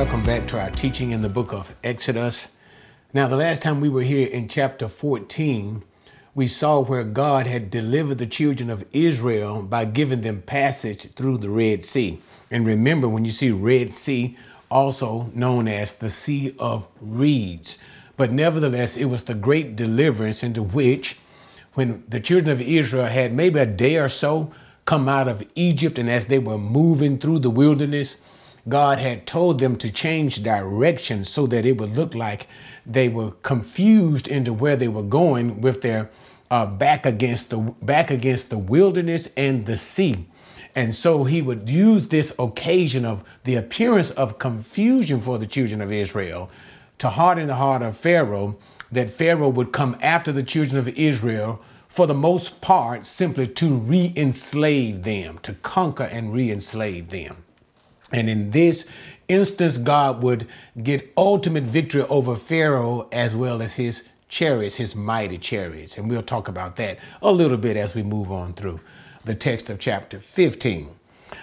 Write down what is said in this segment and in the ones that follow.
Welcome back to our teaching in the book of Exodus. Now, the last time we were here in chapter 14, we saw where God had delivered the children of Israel by giving them passage through the Red Sea. And remember, when you see Red Sea, also known as the Sea of Reeds. But nevertheless, it was the great deliverance into which, when the children of Israel had maybe a day or so come out of Egypt, and as they were moving through the wilderness, God had told them to change direction so that it would look like they were confused into where they were going, with their back against the wilderness and the sea. And so he would use this occasion of the appearance of confusion for the children of Israel to harden the heart of Pharaoh, that Pharaoh would come after the children of Israel for the most part simply to re-enslave them, to conquer and re-enslave them. And in this instance, God would get ultimate victory over Pharaoh as well as his chariots, his mighty chariots. And we'll talk about that a little bit as we move on through the text of chapter 15.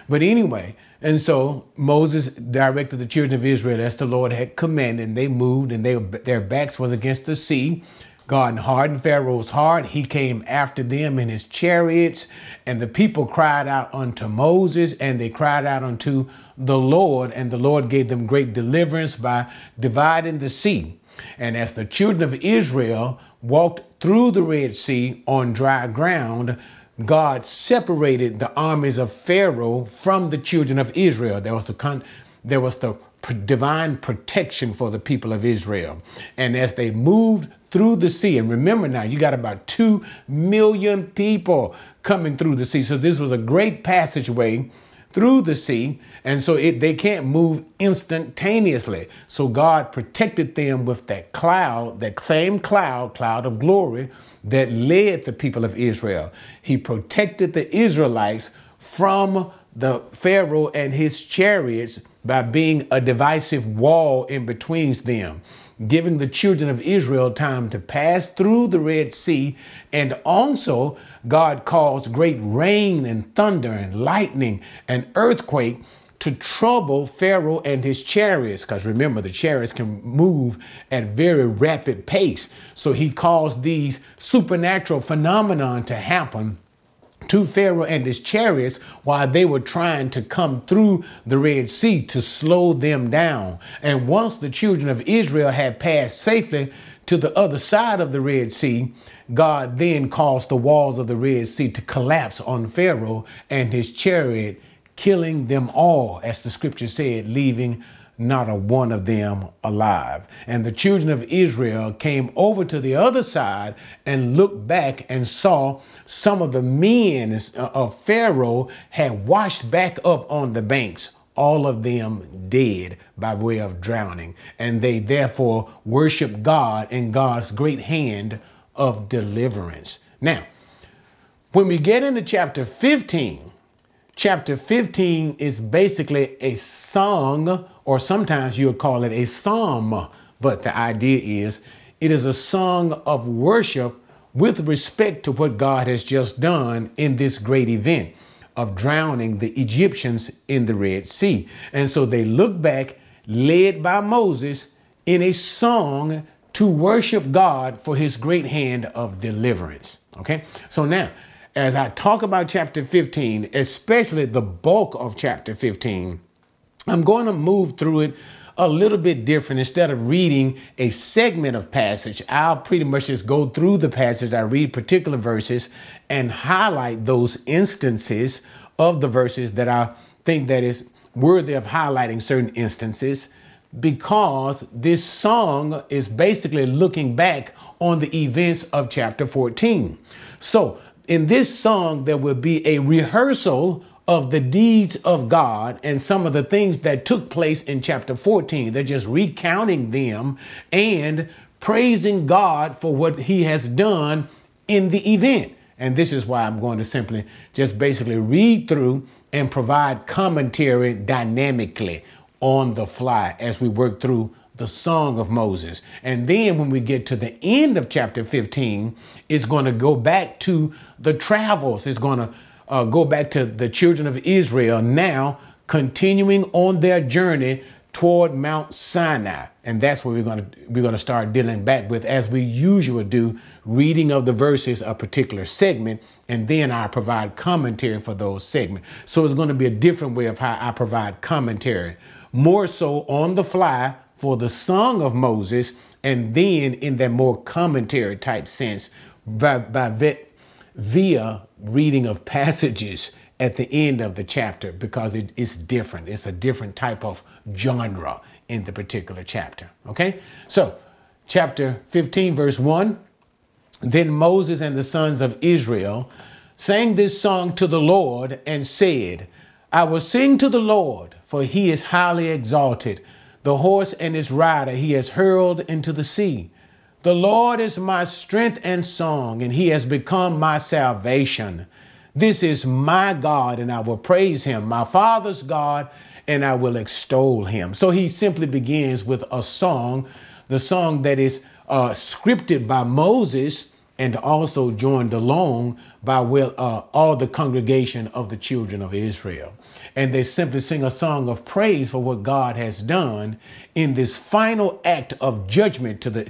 But anyway, and so Moses directed the children of Israel as the Lord had commanded, and they moved, and their backs was against the sea. God hardened Pharaoh's heart. He came after them in his chariots, and the people cried out unto Moses, and they cried out unto the Lord, and the Lord gave them great deliverance by dividing the sea. And as the children of Israel walked through the Red Sea on dry ground, God separated the armies of Pharaoh from the children of Israel. There was the divine protection for the people of Israel. And as they moved through the sea, and remember now, you got about 2 million people coming through the sea. So this was a great passageway through the sea. And so they can't move instantaneously. So God protected them with that cloud, that same cloud of glory that led the people of Israel. He protected the Israelites from the Pharaoh and his chariots by being a divisive wall in between them, giving the children of Israel time to pass through the Red Sea. And also God caused great rain and thunder and lightning and earthquake to trouble Pharaoh and his chariots, because remember, the chariots can move at very rapid pace. So he caused these supernatural phenomenon to happen to Pharaoh and his chariots while they were trying to come through the Red Sea to slow them down. And once the children of Israel had passed safely to the other side of the Red Sea, God then caused the walls of the Red Sea to collapse on Pharaoh and his chariot, killing them all, as the scripture said, leaving not a one of them alive. And the children of Israel came over to the other side and looked back and saw some of the men of Pharaoh had washed back up on the banks, all of them dead by way of drowning. And they therefore worshiped God and God's great hand of deliverance. Now, when we get into chapter 15, chapter 15 is basically a song, or sometimes you'll call it a psalm, but the idea is it is a song of worship with respect to what God has just done in this great event of drowning the Egyptians in the Red Sea. And so they look back, led by Moses, in a song to worship God for his great hand of deliverance. Okay, so now, as I talk about chapter 15, especially the bulk of chapter 15, I'm going to move through it a little bit different. Instead of reading a segment of passage, I'll pretty much just go through the passage. I read particular verses and highlight those instances of the verses that I think that is worthy of highlighting certain instances, because this song is basically looking back on the events of chapter 14. So, in this song, there will be a rehearsal of the deeds of God and some of the things that took place in chapter 14. They're just recounting them and praising God for what he has done in the event. And this is why I'm going to simply just basically read through and provide commentary dynamically on the fly as we work through the song of Moses. And then when we get to the end of chapter 15, it's going to go back to the travels. It's going to go back to the children of Israel now continuing on their journey toward Mount Sinai. And that's where we're going to start dealing back with, as we usually do, reading of the verses, a particular segment, and then I provide commentary for those segments. So it's going to be a different way of how I provide commentary, more so on the fly for the Song of Moses, and then in that more commentary type sense via reading of passages at the end of the chapter, because it's different. It's a different type of genre in the particular chapter. Okay, so chapter 15, verse 1. Then Moses and the sons of Israel sang this song to the Lord and said, I will sing to the Lord, for he is highly exalted. The horse and his rider he has hurled into the sea. The Lord is my strength and song, and he has become my salvation. This is my God, and I will praise him, my father's God, and I will extol him. So he simply begins with a song, the song that is scripted by Moses and also joined along by all the congregation of the children of Israel. And they simply sing a song of praise for what God has done in this final act of judgment to the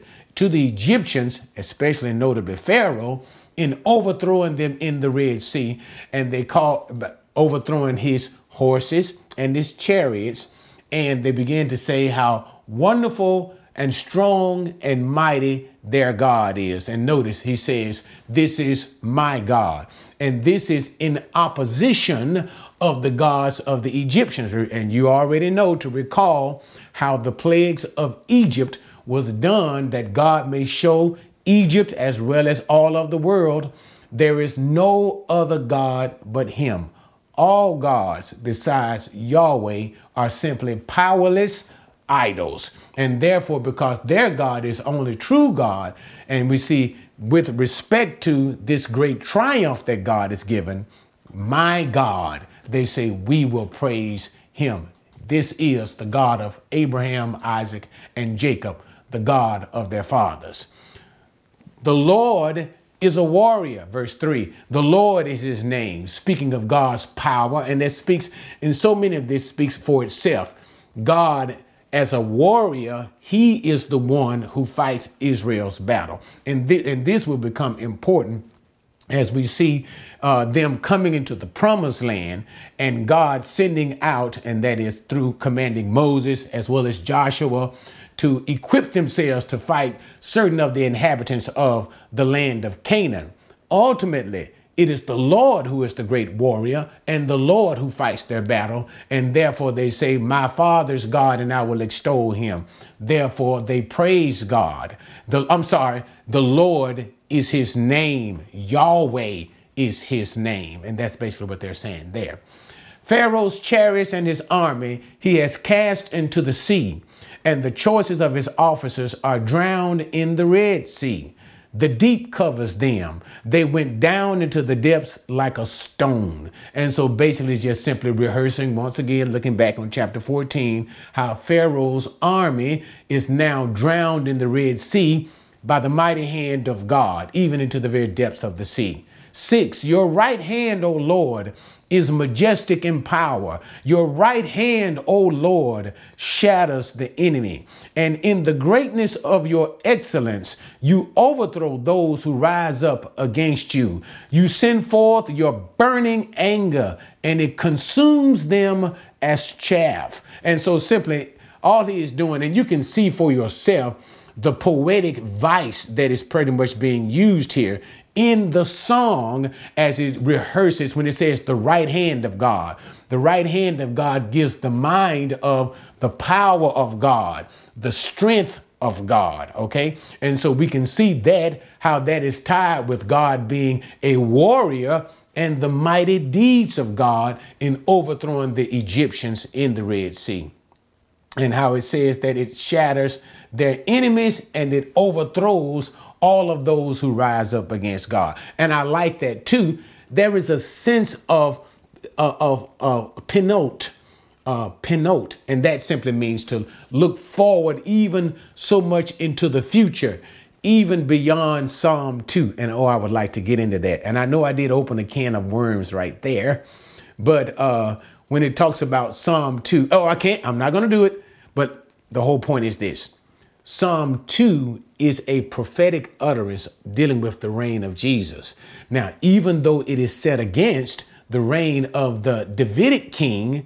Egyptians, especially notably Pharaoh, in overthrowing them in the Red Sea, and they call overthrowing his horses and his chariots. And they begin to say how wonderful and strong and mighty their God is. And notice he says, this is my God. And this is in opposition of the gods of the Egyptians. And you already know to recall how the plagues of Egypt was done, that God may show Egypt, as well as all of the world, there is no other God but him. All gods besides Yahweh are simply powerless idols. And therefore, because their God is only true God, and we see with respect to this great triumph that God has given, my God, they say, we will praise him. This is the God of Abraham, Isaac, and Jacob, the God of their fathers. The Lord is a warrior, verse 3. The Lord is his name, speaking of God's power. And that speaks, and so many of this speaks for itself. God, as a warrior, he is the one who fights Israel's battle. And this will become important as we see them coming into the promised land, and God sending out, and that is through commanding Moses as well as Joshua, to equip themselves to fight certain of the inhabitants of the land of Canaan. Ultimately, it is the Lord who is the great warrior, and the Lord who fights their battle. And therefore they say, my father's God, and I will extol him. Therefore they praise God. The Lord is his name. Yahweh is his name. And that's basically what they're saying there. Pharaoh's chariots and his army he has cast into the sea, and the choices of his officers are drowned in the Red Sea. The deep covers them. They went down into the depths like a stone. And so basically just simply rehearsing once again, looking back on chapter 14, how Pharaoh's army is now drowned in the Red Sea by the mighty hand of God, even into the very depths of the sea. 6, your right hand, O Lord, is majestic in power. Your right hand, O Lord, shatters the enemy. And in the greatness of your excellence, you overthrow those who rise up against you. You send forth your burning anger, and it consumes them as chaff. And so simply all he is doing, and you can see for yourself the poetic vice that is pretty much being used here in the song as it rehearses when it says the right hand of God. The right hand of God gives the mind of the power of God, the strength of God. OK, and so we can see that how that is tied with God being a warrior and the mighty deeds of God in overthrowing the Egyptians in the Red Sea, and how it says that it shatters their enemies and it overthrows all of those who rise up against God. And I like that too. There is a sense of penote, and that simply means to look forward even so much into the future, even beyond Psalm 2. And I would like to get into that. And I know I did open a can of worms right there, but when it talks about Psalm 2, I'm not going to do it. But the whole point is this. Psalm 2 is a prophetic utterance dealing with the reign of Jesus. Now, even though it is set against the reign of the Davidic king,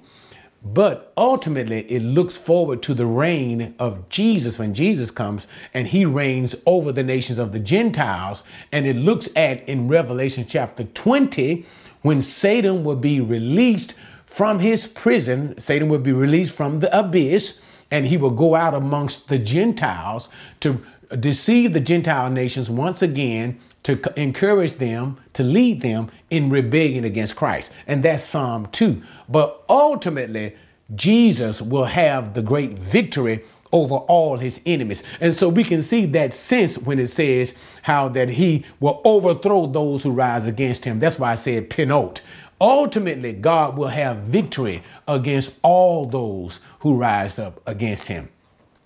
but ultimately it looks forward to the reign of Jesus when Jesus comes and he reigns over the nations of the Gentiles. And it looks at in Revelation chapter 20, when Satan will be released from his prison, Satan will be released from the abyss, and he will go out amongst the Gentiles to deceive the Gentile nations once again, to encourage them, to lead them in rebellion against Christ. And that's Psalm 2. But ultimately, Jesus will have the great victory over all his enemies. And so we can see that sense when it says how that he will overthrow those who rise against him. That's why I said penult. Ultimately, God will have victory against all those who rise up against him.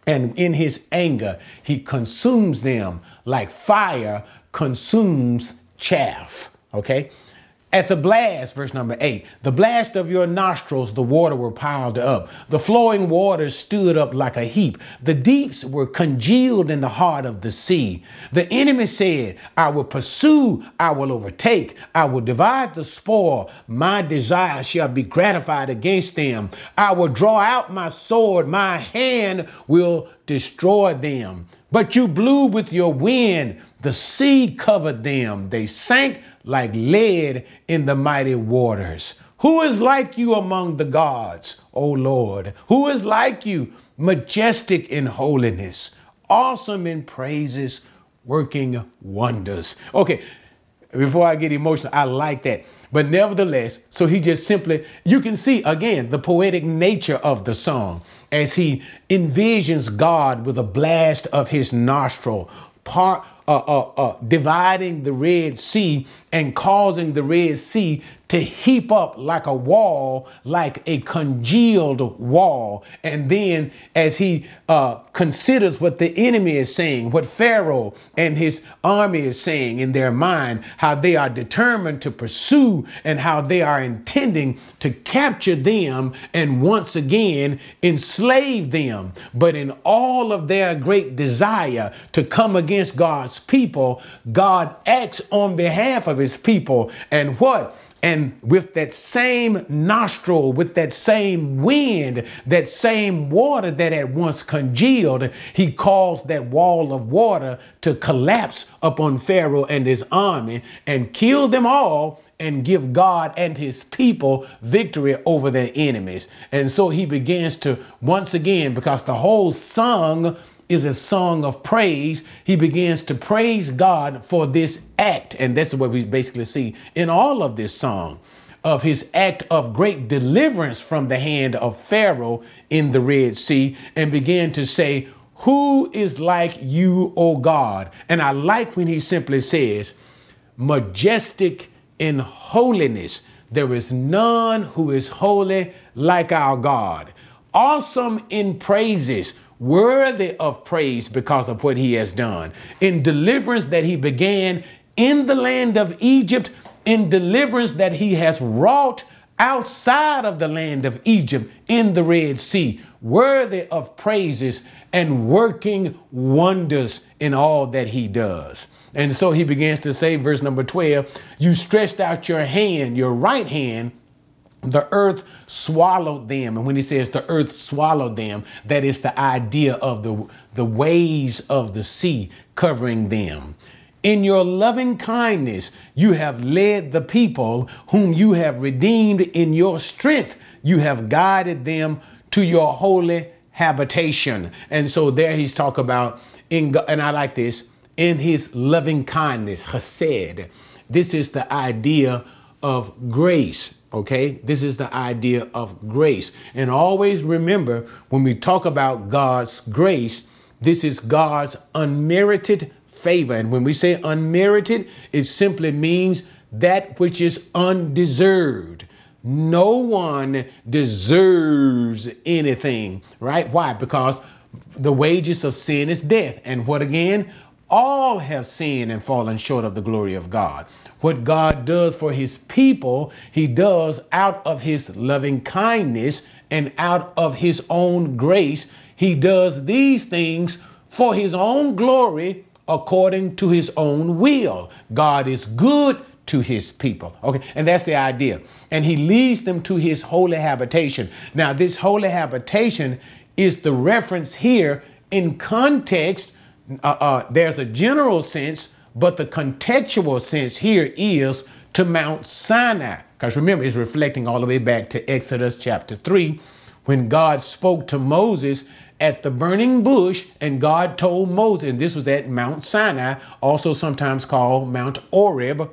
And in his anger, he consumes them like fire consumes chaff. Okay. At the blast, verse number 8, the blast of your nostrils, the water were piled up. The flowing waters stood up like a heap. The deeps were congealed in the heart of the sea. The enemy said, I will pursue, I will overtake, I will divide the spoil. My desire shall be gratified against them. I will draw out my sword. My hand will destroy them. But you blew with your wind. The sea covered them. They sank like lead in the mighty waters. Who is like you among the gods, O Lord? Who is like you, majestic in holiness, awesome in praises, working wonders? Okay, before I get emotional, I like that. But nevertheless, so he just simply, you can see again, the poetic nature of the song as he envisions God with a blast of his nostril, dividing the Red Sea and causing the Red Sea to heap up like a wall, like a congealed wall. And then as he considers what the enemy is saying, what Pharaoh and his army is saying in their mind, how they are determined to pursue and how they are intending to capture them and once again enslave them. But in all of their great desire to come against God's people, God acts on behalf of his people. And what? And with that same nostril, with that same wind, that same water that had once congealed, he caused that wall of water to collapse upon Pharaoh and his army and kill them all and give God and his people victory over their enemies. And so he begins to once again, because the whole song is a song of praise. He begins to praise God for this act. And that's what we basically see in all of this song, of his act of great deliverance from the hand of Pharaoh in the Red Sea, and began to say, who is like you, O God? And I like when he simply says, majestic in holiness. There is none who is holy like our God. Awesome in praises, worthy of praise because of what he has done in deliverance that he began in the land of Egypt, in deliverance that he has wrought outside of the land of Egypt in the Red Sea, worthy of praises and working wonders in all that he does. And so he begins to say, verse number 12, you stretched out your hand, your right hand, the earth swallowed them. And when he says the earth swallowed them, that is the idea of the waves of the sea covering them. In your loving kindness, you have led the people whom you have redeemed. In your strength, you have guided them to your holy habitation. And so there he's talking about, and I like this, in his loving kindness, chesed. This is the idea of grace. OK, this is the idea of grace. And always remember, when we talk about God's grace, this is God's unmerited favor. And when we say unmerited, it simply means that which is undeserved. No one deserves anything. Right? Why? Because the wages of sin is death. And what again? All have sinned and fallen short of the glory of God. What God does for his people, he does out of his loving kindness and out of his own grace. He does these things for his own glory according to his own will. God is good to his people. Okay. And that's the idea. And he leads them to his holy habitation. Now, this holy habitation is the reference here in context. There's a general sense, but the contextual sense here is to Mount Sinai. Because remember, it's reflecting all the way back to Exodus chapter 3, when God spoke to Moses at the burning bush, and God told Moses, and this was at Mount Sinai, also sometimes called Mount Horeb.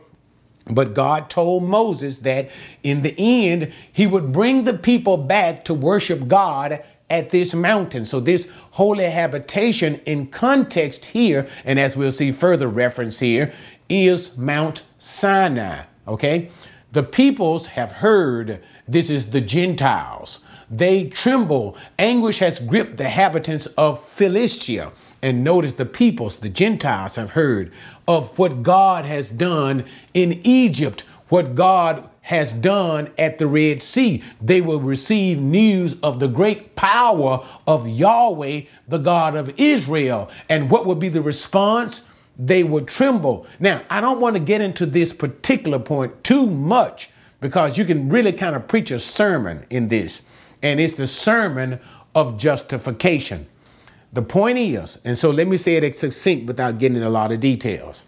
But God told Moses that in the end, he would bring the people back to worship God at this mountain. So this holy habitation in context here, and as we'll see further reference here, is Mount Sinai. Okay. The peoples have heard. This is the Gentiles. They tremble. Anguish has gripped the inhabitants of Philistia. And notice the peoples, the Gentiles, have heard of what God has done in Egypt, what God has done at the Red Sea. They will receive news of the great power of Yahweh, the God of Israel. And what would be the response? They would tremble. Now, I don't want to get into this particular point too much, because you can really kind of preach a sermon in this. And it's the sermon of justification. The point is, and so let me say it succinct without getting into a lot of details.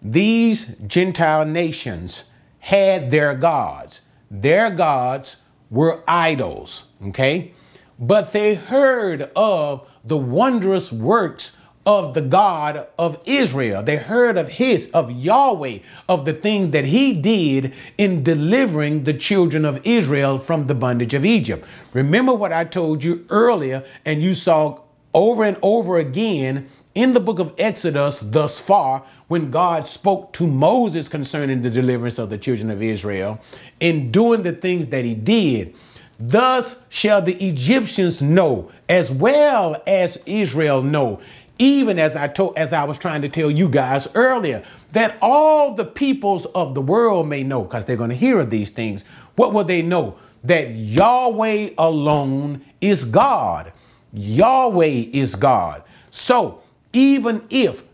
These Gentile nations had their gods. Their gods were idols. Okay. But they heard of the wondrous works of the God of Israel. They heard of Yahweh, of the thing that he did in delivering the children of Israel from the bondage of Egypt. Remember what I told you earlier, and you saw over and over again in the book of Exodus thus far, when God spoke to Moses concerning the deliverance of the children of Israel in doing the things that he did. Thus shall the Egyptians know, as well as Israel know, even as I was trying to tell you guys earlier, that all the peoples of the world may know, because they're going to hear of these things. What will they know? That Yahweh alone is God. Yahweh is God. So even if,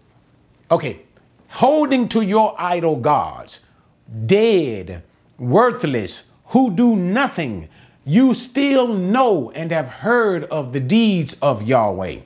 okay, holding to your idol gods, dead, worthless, who do nothing, you still know and have heard of the deeds of Yahweh.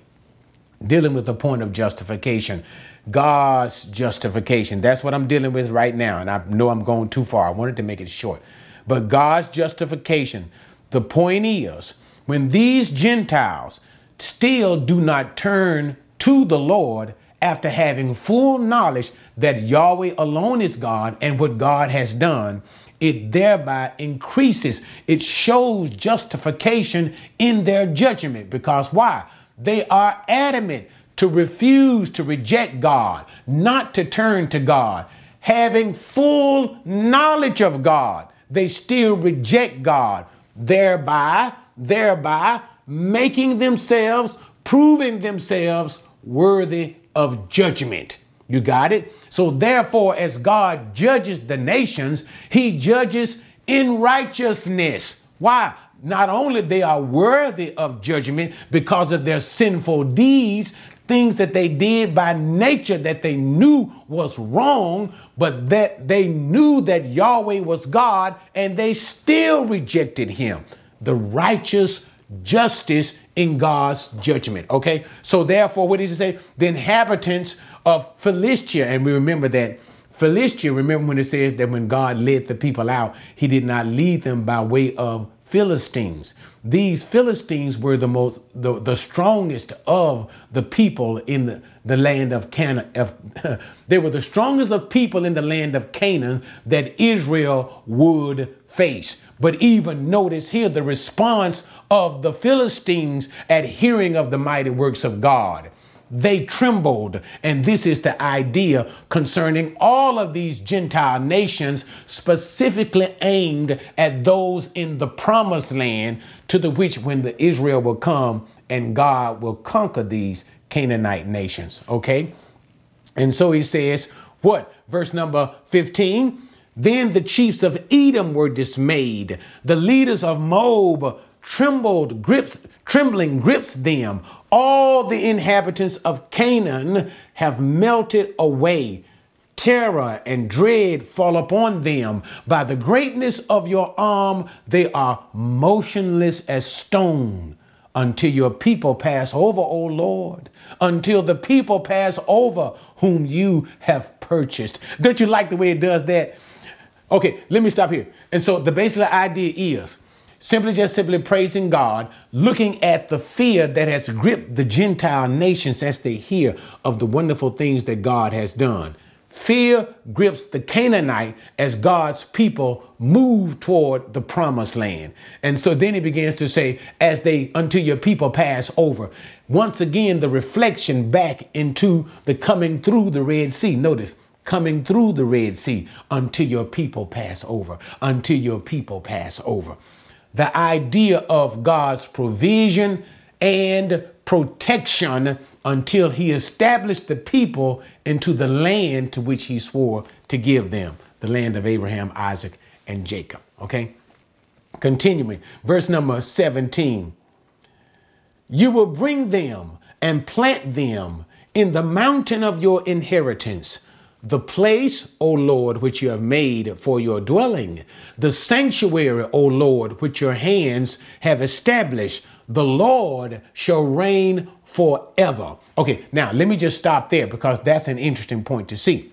Dealing with the point of justification, God's justification. That's what I'm dealing with right now. And I know I'm going too far. I wanted to make it short, but God's justification. The point is, when these Gentiles still do not turn to the Lord after having full knowledge that Yahweh alone is God and what God has done, it thereby increases. It shows justification in their judgment, because why? They are adamant to refuse to reject God, not to turn to God. Having full knowledge of God, they still reject God, thereby making themselves, proving themselves worthy of judgment. You got it? So therefore, as God judges the nations, he judges in righteousness. Why? Not only they are worthy of judgment because of their sinful deeds, things that they did by nature that they knew was wrong, but that they knew that Yahweh was God and they still rejected him. The righteous justice in God's judgment. Okay. So therefore, what does it say? The inhabitants of Philistia. And we remember that Philistia, remember when it says that when God led the people out, he did not lead them by way of Philistines. These Philistines were the strongest of the people in the land of Canaan. They were the strongest of people in the land of Canaan that Israel would face. But even notice here the response of the Philistines at hearing of the mighty works of God. They trembled. And this is the idea concerning all of these Gentile nations, specifically aimed at those in the promised land, to the which when the Israel will come and God will conquer these Canaanite nations. OK. And so he says what? Verse number 15. Then the chiefs of Edom were dismayed. The leaders of Moab trembling grips them. All the inhabitants of Canaan have melted away. Terror and dread fall upon them. By the greatness of your arm, they are motionless as stone until your people pass over, O Lord, until the people pass over whom you have purchased. Don't you like the way it does that? Okay, let me stop here. And so the basic idea is simply praising God, looking at the fear that has gripped the Gentile nations as they hear of the wonderful things that God has done. Fear grips the Canaanite as God's people move toward the promised land. And so then he begins to say, until your people pass over. Once again, the reflection back into the coming through the Red Sea. Notice, coming through the Red Sea until your people pass over, until your people pass over. The idea of God's provision and protection until he established the people into the land to which he swore to give them, the land of Abraham, Isaac, and Jacob. Okay, continuing, verse number 17. You will bring them and plant them in the mountain of your inheritance, the place, O Lord, which you have made for your dwelling, the sanctuary, O Lord, which your hands have established. The Lord shall reign forever. Okay, now let me just stop there because that's an interesting point to see.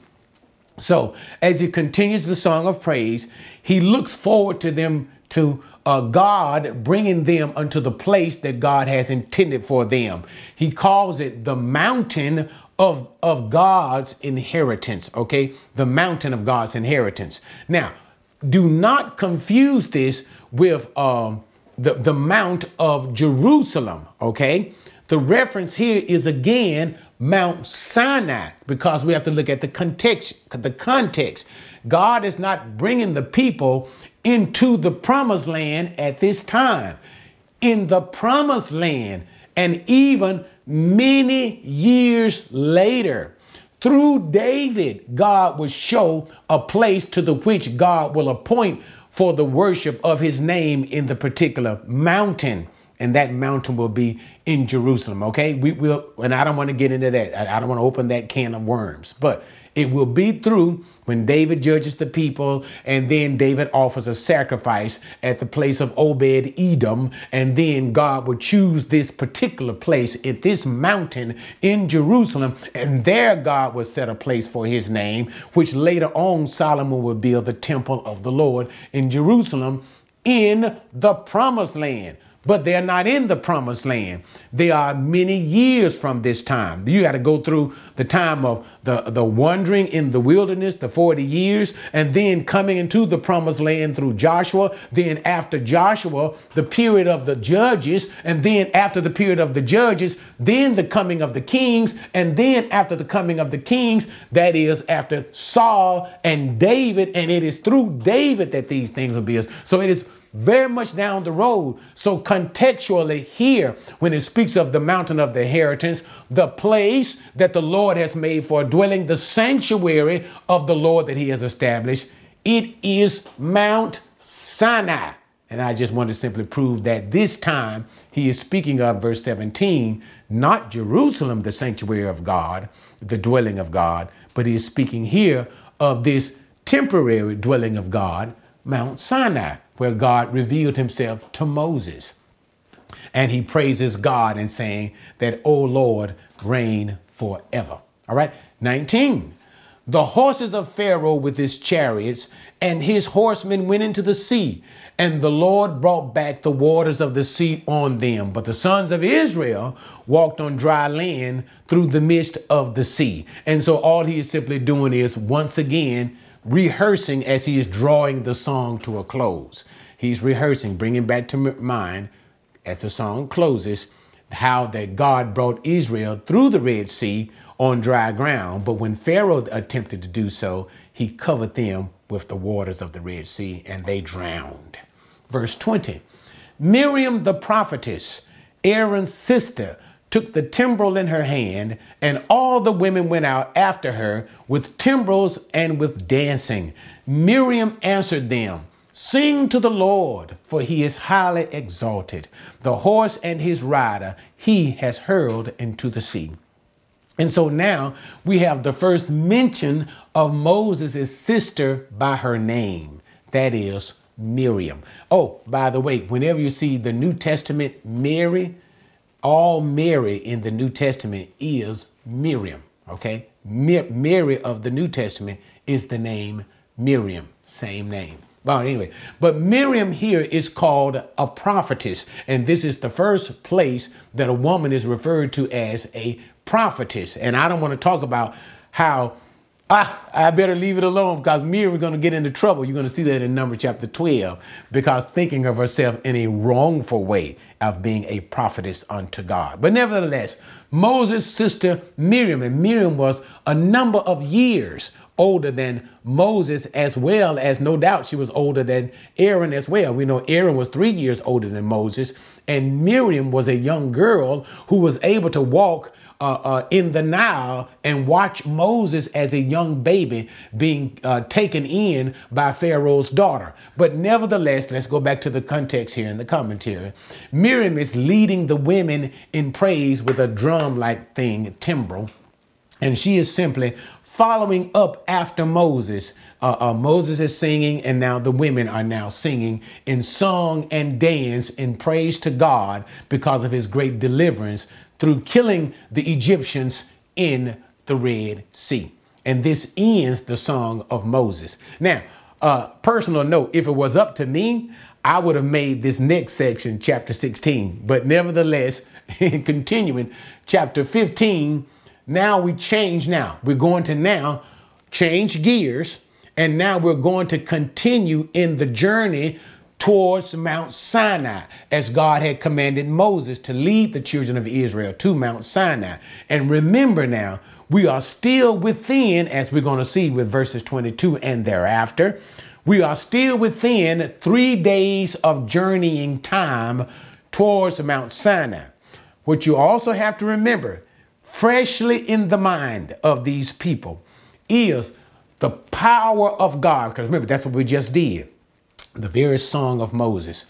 So as he continues the song of praise, he looks forward to them, to God bringing them unto the place that God has intended for them. He calls it the mountain of God's inheritance. Okay, the mountain of God's inheritance. Now, do not confuse this with the Mount of Jerusalem. Okay, the reference here is again Mount Sinai, because we have to look at the context. God is not bringing the people into the promised land at this time. In the promised land, and even many years later, through David, God would show a place to the which God will appoint for the worship of his name in the particular mountain. And that mountain will be in Jerusalem. Okay, we will. And I don't want to get into that. I don't want to open that can of worms, but it will be through when David judges the people. And then David offers a sacrifice at the place of Obed-Edom. And then God would choose this particular place at this mountain in Jerusalem. And there God would set a place for his name, which later on Solomon would build the temple of the Lord in Jerusalem in the promised land. But they're not in the promised land. They are many years from this time. You got to go through the time of the wandering in the wilderness, the 40 years, and then coming into the promised land through Joshua. Then after Joshua, the period of the judges, and then after the period of the judges, then the coming of the kings, and then after the coming of the kings, that is after Saul and David. And it is through David that these things will be. So it is very much down the road. So contextually here, when it speaks of the mountain of the inheritance, the place that the Lord has made for dwelling, the sanctuary of the Lord that he has established, it is Mount Sinai. And I just want to simply prove that this time he is speaking of, verse 17, not Jerusalem, the sanctuary of God, the dwelling of God, but he is speaking here of this temporary dwelling of God, Mount Sinai, where God revealed himself to Moses. And he praises God in saying that, O Lord, reign forever. All right. 19. The horses of Pharaoh with his chariots and his horsemen went into the sea, and the Lord brought back the waters of the sea on them. But the sons of Israel walked on dry land through the midst of the sea. And so all he is simply doing is once again rehearsing as he is drawing the song to a close. He's rehearsing, bringing back to mind as the song closes, how that God brought Israel through the Red Sea on dry ground. But when Pharaoh attempted to do so, he covered them with the waters of the Red Sea and they drowned. Verse 20, Miriam, the prophetess, Aaron's sister, took the timbrel in her hand, and all the women went out after her with timbrels and with dancing. Miriam answered them, Sing to the Lord, for he is highly exalted. The horse and his rider he has hurled into the sea. And so now we have the first mention of Moses' sister by her name. That is Miriam. Oh, by the way, whenever you see the New Testament Mary, all Mary in the New Testament is Miriam. Okay, Mary of the New Testament is the name Miriam, same name. Well, anyway, but Miriam here is called a prophetess. And this is the first place that a woman is referred to as a prophetess. And I don't want to talk about how I better leave it alone because Miriam is going to get into trouble. You're going to see that in Numbers chapter 12, because thinking of herself in a wrongful way of being a prophetess unto God. But nevertheless, Moses' sister Miriam, and Miriam was a number of years older than Moses, as well as no doubt she was older than Aaron as well. We know Aaron was 3 years older than Moses, and Miriam was a young girl who was able to walk in the Nile and watch Moses as a young baby being taken in by Pharaoh's daughter. But nevertheless, let's go back to the context here in the commentary. Miriam is leading the women in praise with a drum-like thing, timbrel, and she is simply following up after Moses. Moses is singing, and now the women are now singing in song and dance in praise to God because of his great deliverance through killing the Egyptians in the Red Sea. And this ends the song of Moses. Now, personal note, if it was up to me, I would have made this next section chapter 16. But nevertheless, continuing chapter 15, We're going to change gears. And now we're going to continue in the journey towards Mount Sinai, as God had commanded Moses to lead the children of Israel to Mount Sinai. And remember now, we are still within, as we're going to see with verses 22 and thereafter, we are still within 3 days of journeying time towards Mount Sinai. What you also have to remember, freshly in the mind of these people, is the power of God. Because remember, that's what we just did. The very song of Moses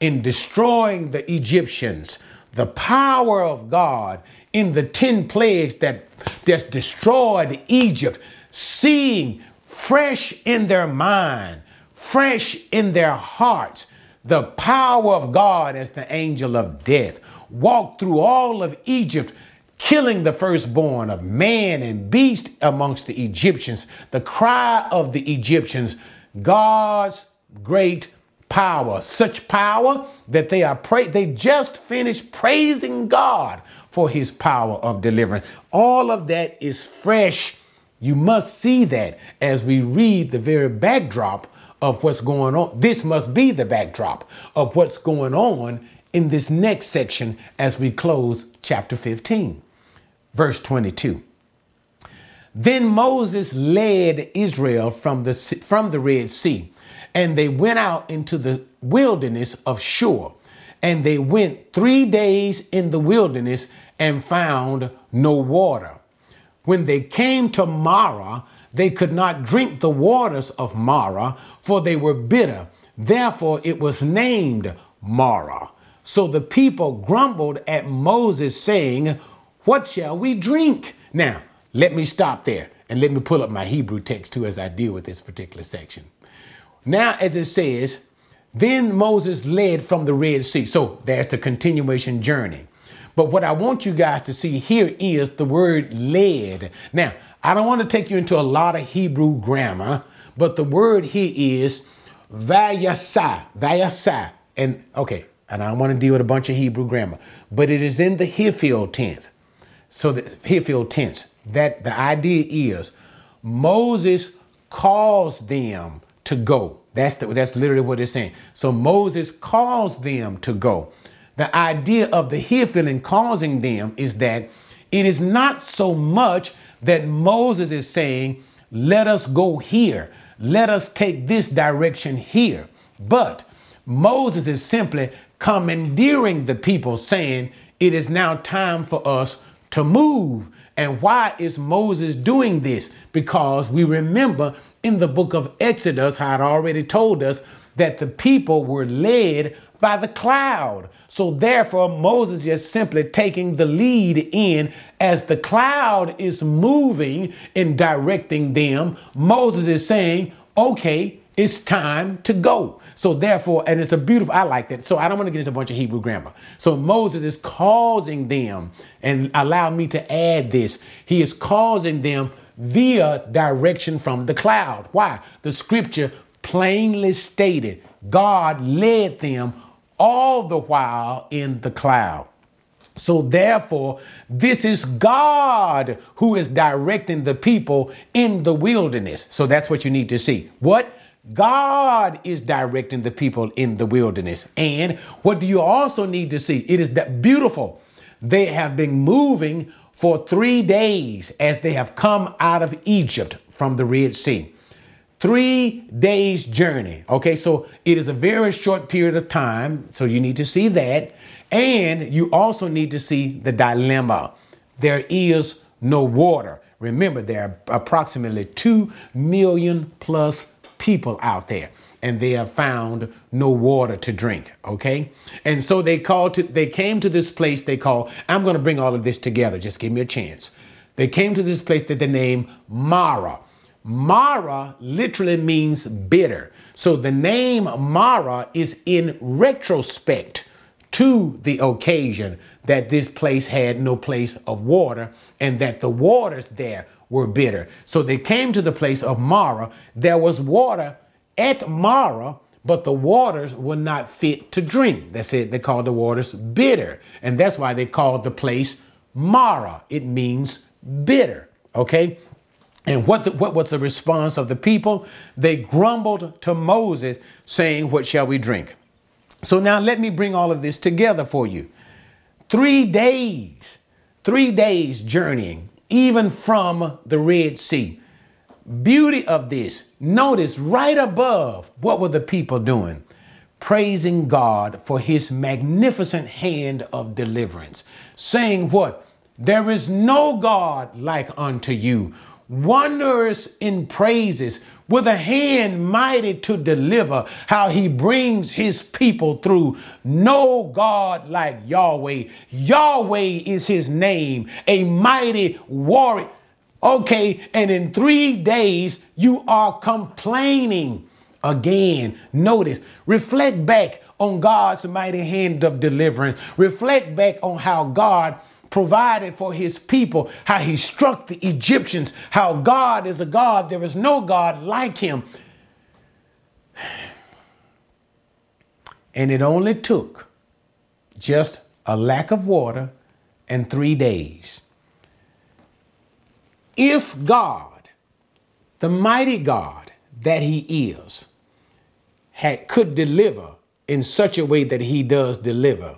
in destroying the Egyptians, the power of God in the 10 plagues that destroyed Egypt, seeing fresh in their mind, fresh in their hearts, the power of God as the angel of death walked through all of Egypt, killing the firstborn of man and beast amongst the Egyptians, the cry of the Egyptians, God's great power, such power that they just finished praising God for his power of deliverance. All of that is fresh. You must see that as we read the very backdrop of what's going on. This must be the backdrop of what's going on in this next section as we close chapter 15. Verse 22. Then Moses led Israel from the Red Sea, and they went out into the wilderness of Shur, and they went 3 days in the wilderness and found no water. When they came to Marah, they could not drink the waters of Marah, for they were bitter. Therefore it was named Marah. So the people grumbled at Moses, saying, "What shall we drink?" Now, let me stop there and let me pull up my Hebrew text too as I deal with this particular section. Now, as it says, then Moses led from the Red Sea. So there's the continuation journey. But what I want you guys to see here is the word led. Now, I don't want to take you into a lot of Hebrew grammar, but the word here is vayasa. And I don't want to deal with a bunch of Hebrew grammar, but it is in the Hiphil tense. So the Hiphil tense, that the idea is Moses caused them to go. That's literally what it's saying. So Moses caused them to go. The idea of the Hiphil and causing them is that it is not so much that Moses is saying, let us go here. Let us take this direction here. But Moses is simply commandeering the people, saying it is now time for us to move. And why is Moses doing this? Because we remember in the book of Exodus, how it already told us that the people were led by the cloud. So therefore, Moses is simply taking the lead in as the cloud is moving and directing them. Moses is saying, okay, it's time to go. So therefore, and it's a beautiful, I like that. So I don't want to get into a bunch of Hebrew grammar. So Moses is causing them, and allow me to add this, he is causing them via direction from the cloud. Why? The scripture plainly stated, God led them all the while in the cloud. So therefore, this is God who is directing the people in the wilderness. So that's what you need to see. What? God is directing the people in the wilderness. And what do you also need to see? It is that beautiful. They have been moving for 3 days as they have come out of Egypt from the Red Sea. 3 days journey. Okay, so it is a very short period of time. So you need to see that. And you also need to see the dilemma. There is no water. Remember, there are approximately 2 million plus people out there, and they have found no water to drink. Okay. And so they came to this place they call, I'm going to bring all of this together. Just give me a chance. They came to this place that they named Marah. Marah literally means bitter. So the name Marah is in retrospect to the occasion that this place had no place of water and that the waters there were bitter. So they came to the place of Marah. There was water at Marah, but the waters were not fit to drink. That's it. They called the waters bitter. And that's why they called the place Marah. It means bitter. Okay. And what was the response of the people? They grumbled to Moses, saying, what shall we drink? So now let me bring all of this together for you. 3 days journeying, even from the Red Sea. Beauty of this. Notice right above, what were the people doing? Praising God for his magnificent hand of deliverance. Saying what? There is no God like unto you. Wondrous in praises, with a hand mighty to deliver, how he brings his people through. No God like Yahweh. Yahweh is his name, a mighty warrior. Okay, and in 3 days, you are complaining again. Notice, reflect back on God's mighty hand of deliverance. Reflect back on how God provided for his people, how he struck the Egyptians, how God is a God. There is no God like him. And it only took just a lack of water and 3 days. If God, the mighty God that he is, could deliver in such a way that he does deliver,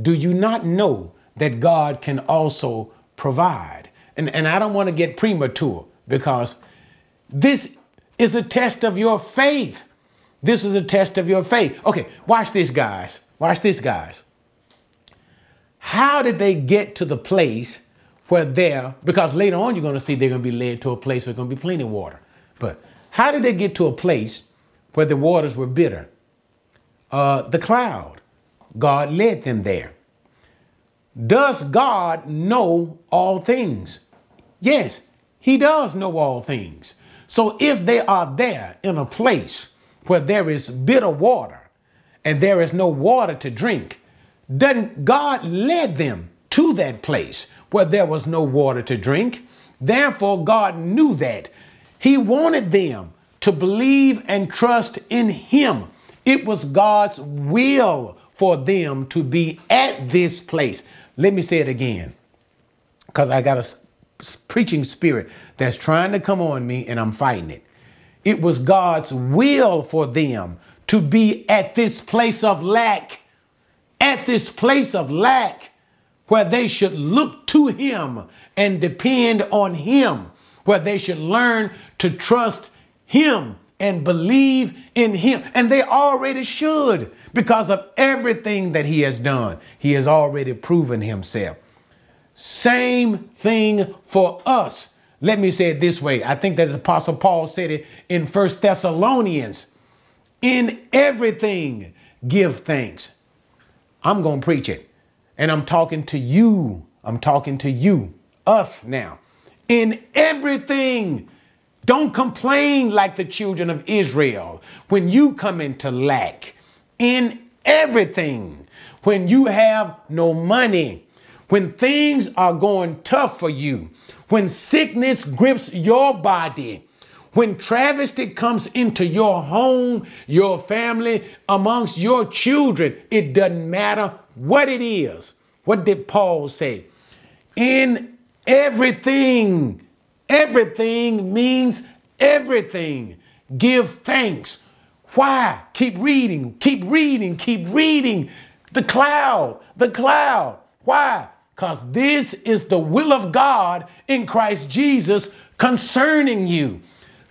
do you not know that God can also provide? And I don't want to get premature, because this is a test of your faith. This is a test of your faith. Okay, watch this, guys. Watch this, guys. How did they get to the place where they're, because later on you're going to see they're going to be led to a place where there's going to be plenty of water. But how did they get to a place where the waters were bitter? The cloud. God led them there. Does God know all things? Yes, he does know all things. So if they are there in a place where there is bitter water and there is no water to drink, then God led them to that place where there was no water to drink. Therefore, God knew that. He wanted them to believe and trust in him. It was God's will for them to be at this place. Let me say it again, because I got a preaching spirit that's trying to come on me and I'm fighting it. It was God's will for them to be at this place of lack, where they should look to him and depend on him, where they should learn to trust him and believe in him. And they already should, because of everything that he has done. He has already proven himself. Same thing for us. Let me say it this way. I think that Apostle Paul said it in 1 Thessalonians. In everything, give thanks. I'm going to preach it. And I'm talking to you. I'm talking to you, us now. In everything, don't complain like the children of Israel when you come into lack. In everything, when you have no money, when things are going tough for you, when sickness grips your body, when travesty comes into your home, your family, amongst your children, it doesn't matter what it is. What did Paul say? In everything, everything means everything. Give thanks. Why? Keep reading, keep reading, keep reading. The cloud, the cloud. Why? Because this is the will of God in Christ Jesus concerning you.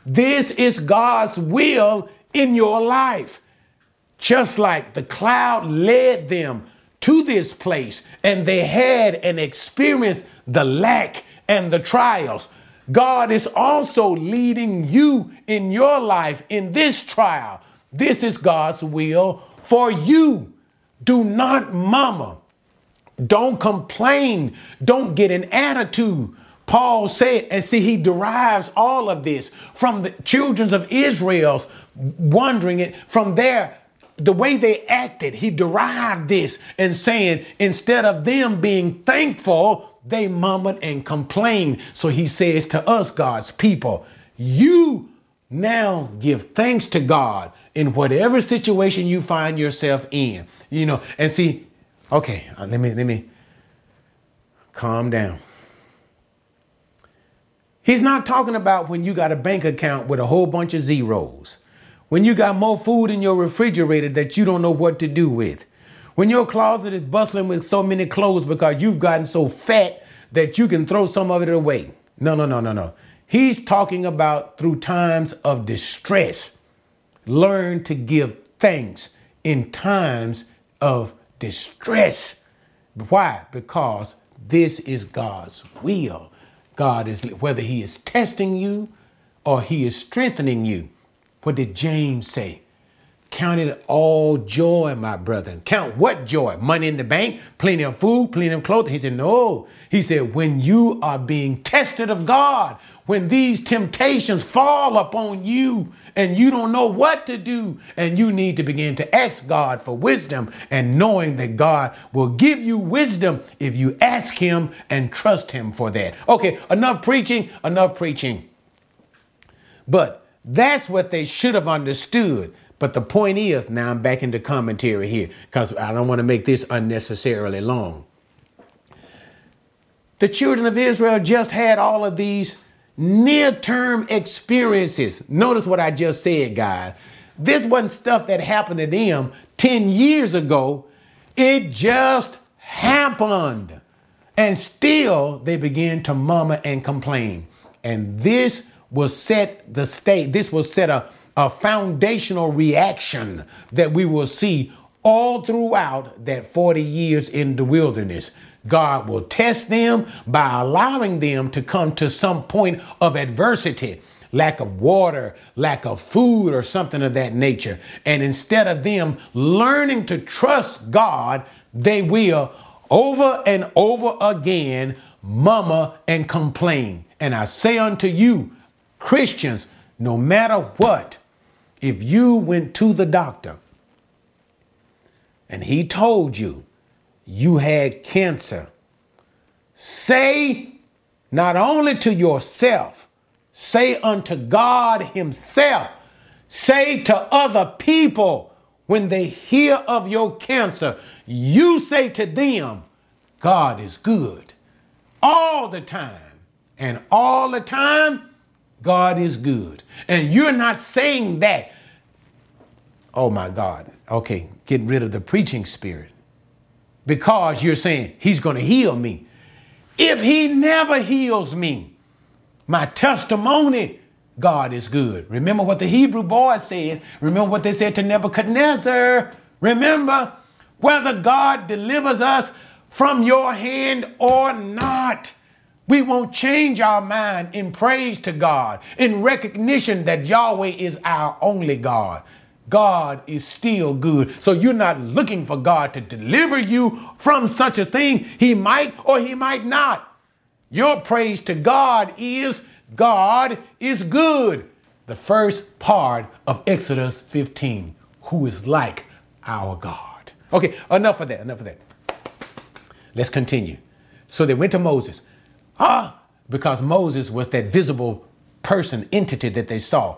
This is God's will in your life. Just like the cloud led them to this place and they had and experienced the lack and the trials, God is also leading you in your life in this trial. This is God's will for you. Do not murmur. Don't complain. Don't get an attitude. Paul said, and see, he derives all of this from the children of Israel's wandering it from there. The way they acted, he derived this and saying, instead of them being thankful, they murmured and complained. So he says to us, God's people, you now give thanks to God in whatever situation you find yourself in, you know, and see, okay, let me calm down. He's not talking about when you got a bank account with a whole bunch of zeros, when you got more food in your refrigerator that you don't know what to do with, when your closet is bustling with so many clothes because you've gotten so fat that you can throw some of it away. No. He's talking about through times of distress. Learn to give thanks in times of distress. Why? Because this is God's will. God is, whether he is testing you or he is strengthening you. What did James say? Count it all joy, my brethren. Count what joy? Money in the bank, plenty of food, plenty of clothing. He said, no. He said, when you are being tested of God, when these temptations fall upon you and you don't know what to do, and you need to begin to ask God for wisdom and knowing that God will give you wisdom if you ask him and trust him for that. Okay, enough preaching. But that's what they should have understood. But the point is, now I'm back into commentary here because I don't want to make this unnecessarily long. The children of Israel just had all of these near-term experiences. Notice what I just said, guys. This wasn't stuff that happened to them 10 years ago. It just happened. And still they began to murmur and complain. And this will set the state. This will set a foundational reaction that we will see all throughout that 40 years in the wilderness. God will test them by allowing them to come to some point of adversity, lack of water, lack of food, or something of that nature. And instead of them learning to trust God, they will over and over again murmur and complain. And I say unto you, Christians, no matter what, if you went to the doctor and he told you you had cancer, say not only to yourself, say unto God himself, say to other people when they hear of your cancer, you say to them, God is good all the time, and all the time God is good. And you're not saying that. Oh my God. Okay. Get rid of the preaching spirit because you're saying he's going to heal me. If he never heals me, my testimony, God is good. Remember what the Hebrew boys said. Remember what they said to Nebuchadnezzar. Remember, whether God delivers us from your hand or not, we won't change our mind in praise to God, in recognition that Yahweh is our only God. God is still good. So you're not looking for God to deliver you from such a thing. He might or he might not. Your praise to God is good. The first part of Exodus 15, who is like our God. Okay, enough of that. Let's continue. So they went to Moses. Because Moses was that visible person, entity that they saw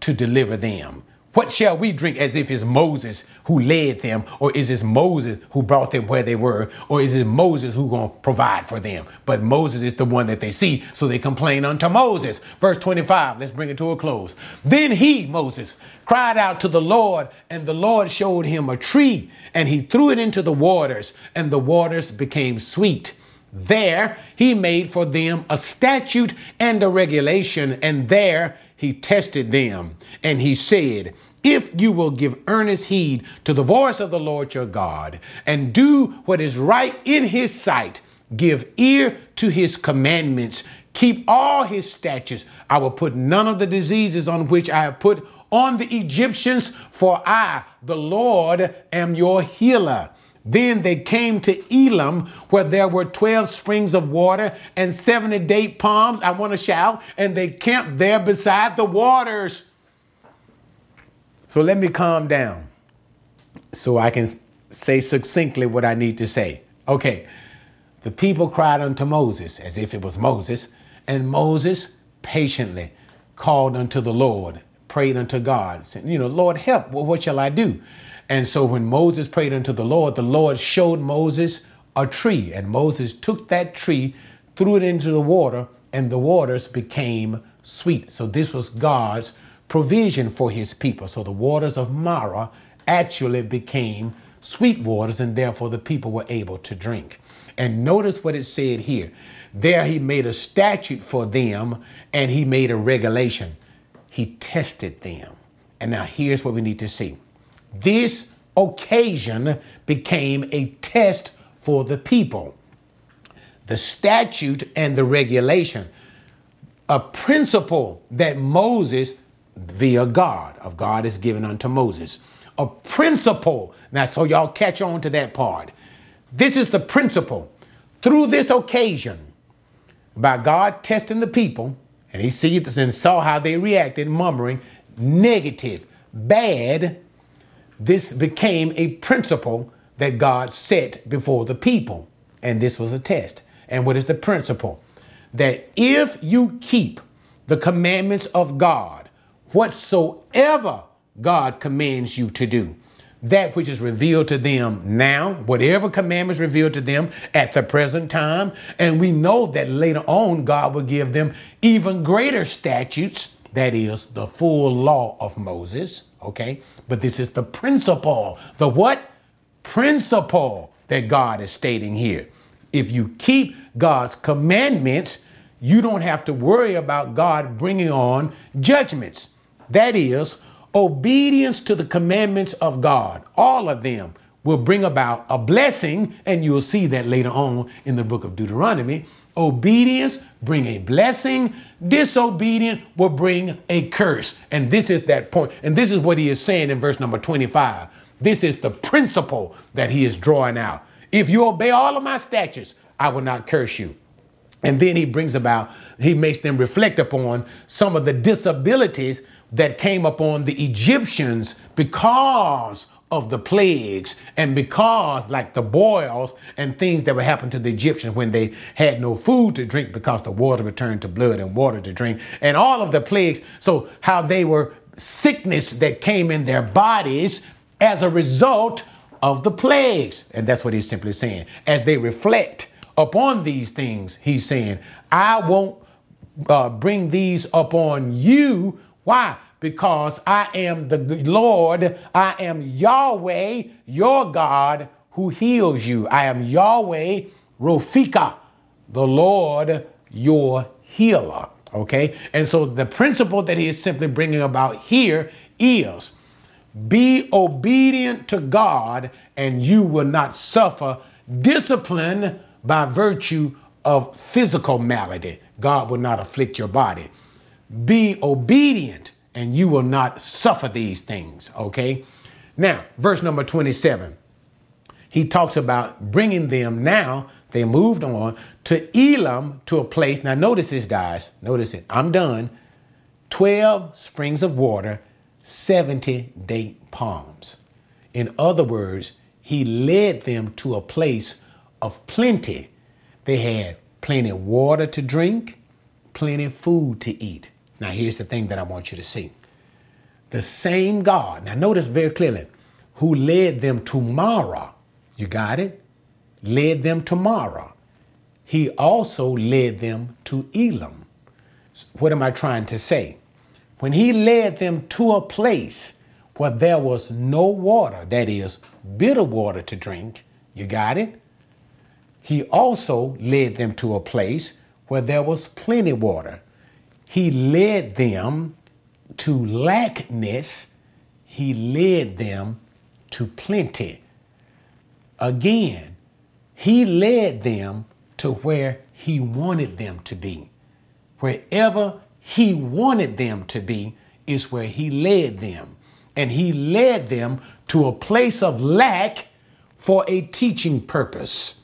to deliver them. What shall we drink, as if it's Moses who led them, or is it Moses who brought them where they were, or is it Moses who going to provide for them? But Moses is the one that they see, so they complain unto Moses. Verse 25, let's bring it to a close. Then he, Moses, cried out to the Lord, and the Lord showed him a tree, and he threw it into the waters, and the waters became sweet. There he made for them a statute and a regulation, and there he tested them, and he said, if you will give earnest heed to the voice of the Lord your God and do what is right in his sight, give ear to his commandments, keep all his statutes, I will put none of the diseases on which I have put on the Egyptians, for I, the Lord, am your healer. Then they came to Elim, where there were 12 springs of water and 70 date palms. I want to shout. And they camped there beside the waters. So let me calm down so I can say succinctly what I need to say. Okay. The people cried unto Moses, as if it was Moses. And Moses patiently called unto the Lord, prayed unto God, said, Lord, help. Well, what shall I do? And so when Moses prayed unto the Lord showed Moses a tree, and Moses took that tree, threw it into the water, and the waters became sweet. So this was God's provision for his people. So the waters of Marah actually became sweet waters, and therefore the people were able to drink. And notice what it said here. There he made a statute for them, and he made a regulation. He tested them. And now here's what we need to see. This occasion became a test for the people. The statute and the regulation, a principle that Moses, via God, of God is given unto Moses, a principle. Now, so y'all catch on to that part. This is the principle. Through this occasion, by God testing the people, and he sees this and saw how they reacted, murmuring, negative, bad. This became a principle that God set before the people. And this was a test. And what is the principle? That if you keep the commandments of God, whatsoever God commands you to do, that which is revealed to them now, whatever commandments revealed to them at the present time, and we know that later on God will give them even greater statutes, that is the full law of Moses, okay? But this is the principle, the what? Principle that God is stating here. If you keep God's commandments, you don't have to worry about God bringing on judgments. That is, obedience to the commandments of God, all of them, will bring about a blessing, and you'll see that later on in the book of Deuteronomy. Obedience bring a blessing. Disobedience will bring a curse. And this is that point. And this is what he is saying in verse number 25. This is the principle that he is drawing out. If you obey all of my statutes, I will not curse you. And then he brings about, he makes them reflect upon some of the disabilities that came upon the Egyptians because of the plagues, and because like the boils and things that would happen to the Egyptians when they had no food to drink, because the water returned to blood and water to drink, and all of the plagues. So how they were sickness that came in their bodies as a result of the plagues. And that's what he's simply saying. As they reflect upon these things, he's saying, I won't bring these upon you. Why? Because I am the Lord, I am Yahweh, your God, who heals you. I am Yahweh Rofika, the Lord, your healer. Okay? And so the principle that he is simply bringing about here is be obedient to God, and you will not suffer discipline by virtue of physical malady. God will not afflict your body. Be obedient and you will not suffer these things. Okay. Now, verse number 27, he talks about bringing them. Now they moved on to Elim, to a place. Now notice this, guys, notice it. I'm done. 12 springs of water, 70 date palms. In other words, he led them to a place of plenty. They had plenty of water to drink, plenty of food to eat. Now, here's the thing that I want you to see. The same God, now notice very clearly, who led them to Marah, you got it? Led them to Marah. He also led them to Elim. What am I trying to say? When he led them to a place where there was no water, that is bitter water to drink, you got it? He also led them to a place where there was plenty of water. He led them to lackness. He led them to plenty. Again, he led them to where he wanted them to be. Wherever he wanted them to be is where he led them. And he led them to a place of lack for a teaching purpose.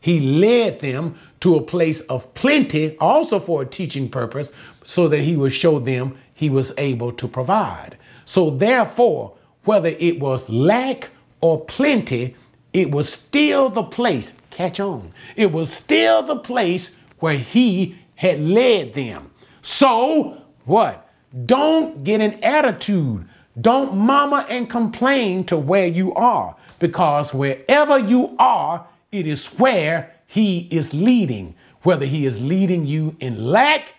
He led them to a place of plenty, also for a teaching purpose, so that he would show them he was able to provide. So therefore, whether it was lack or plenty, it was still the place, catch on, it was still the place where he had led them. So what? Don't get an attitude. Don't mama and complain to where you are, because wherever you are, it is where he is leading, whether he is leading you in lack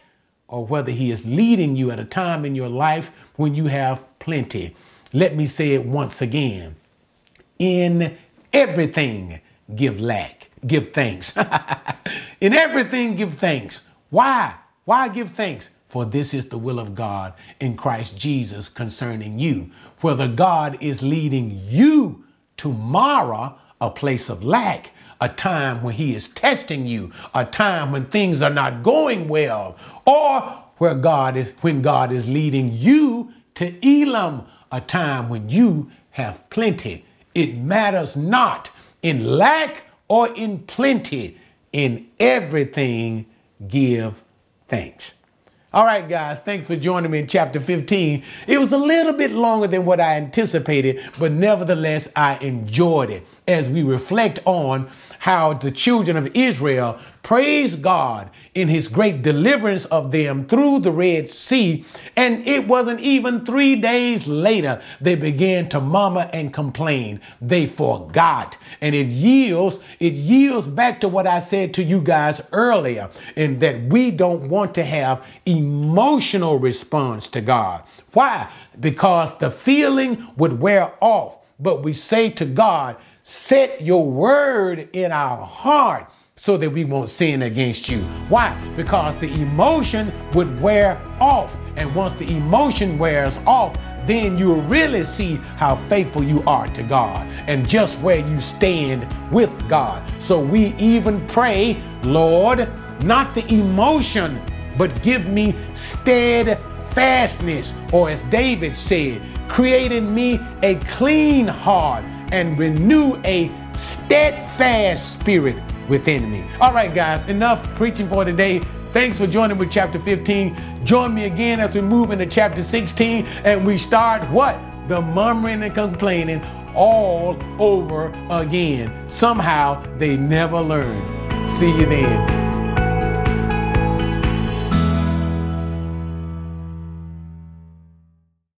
or whether he is leading you at a time in your life when you have plenty. Let me say it once again. In everything, give thanks. In everything, give thanks. Why? Why give thanks? For this is the will of God in Christ Jesus concerning you. Whether God is leading you to Marah, a place of lack, a time when he is testing you, a time when things are not going well, or when God is leading you to Elim, a time when you have plenty. It matters not, in lack or in plenty, in everything give thanks. All right, guys, thanks for joining me in chapter 15. It was a little bit longer than what I anticipated, but nevertheless, I enjoyed it as we reflect on how the children of Israel praised God in his great deliverance of them through the Red Sea. And it wasn't even 3 days later they began to murmur and complain. They forgot. And it yields back to what I said to you guys earlier, in that we don't want to have emotional response to God. Why? Because the feeling would wear off. But we say to God, set your word in our heart so that we won't sin against you. Why? Because the emotion would wear off. And once the emotion wears off, then you'll really see how faithful you are to God and just where you stand with God. So we even pray, Lord, not the emotion, but give me steadfastness, or as David said, create in me a clean heart and renew a steadfast spirit within me. All right, guys, enough preaching for today. Thanks for joining with chapter 15. Join me again as we move into chapter 16 and we start what? The murmuring and complaining all over again. Somehow they never learn. See you then.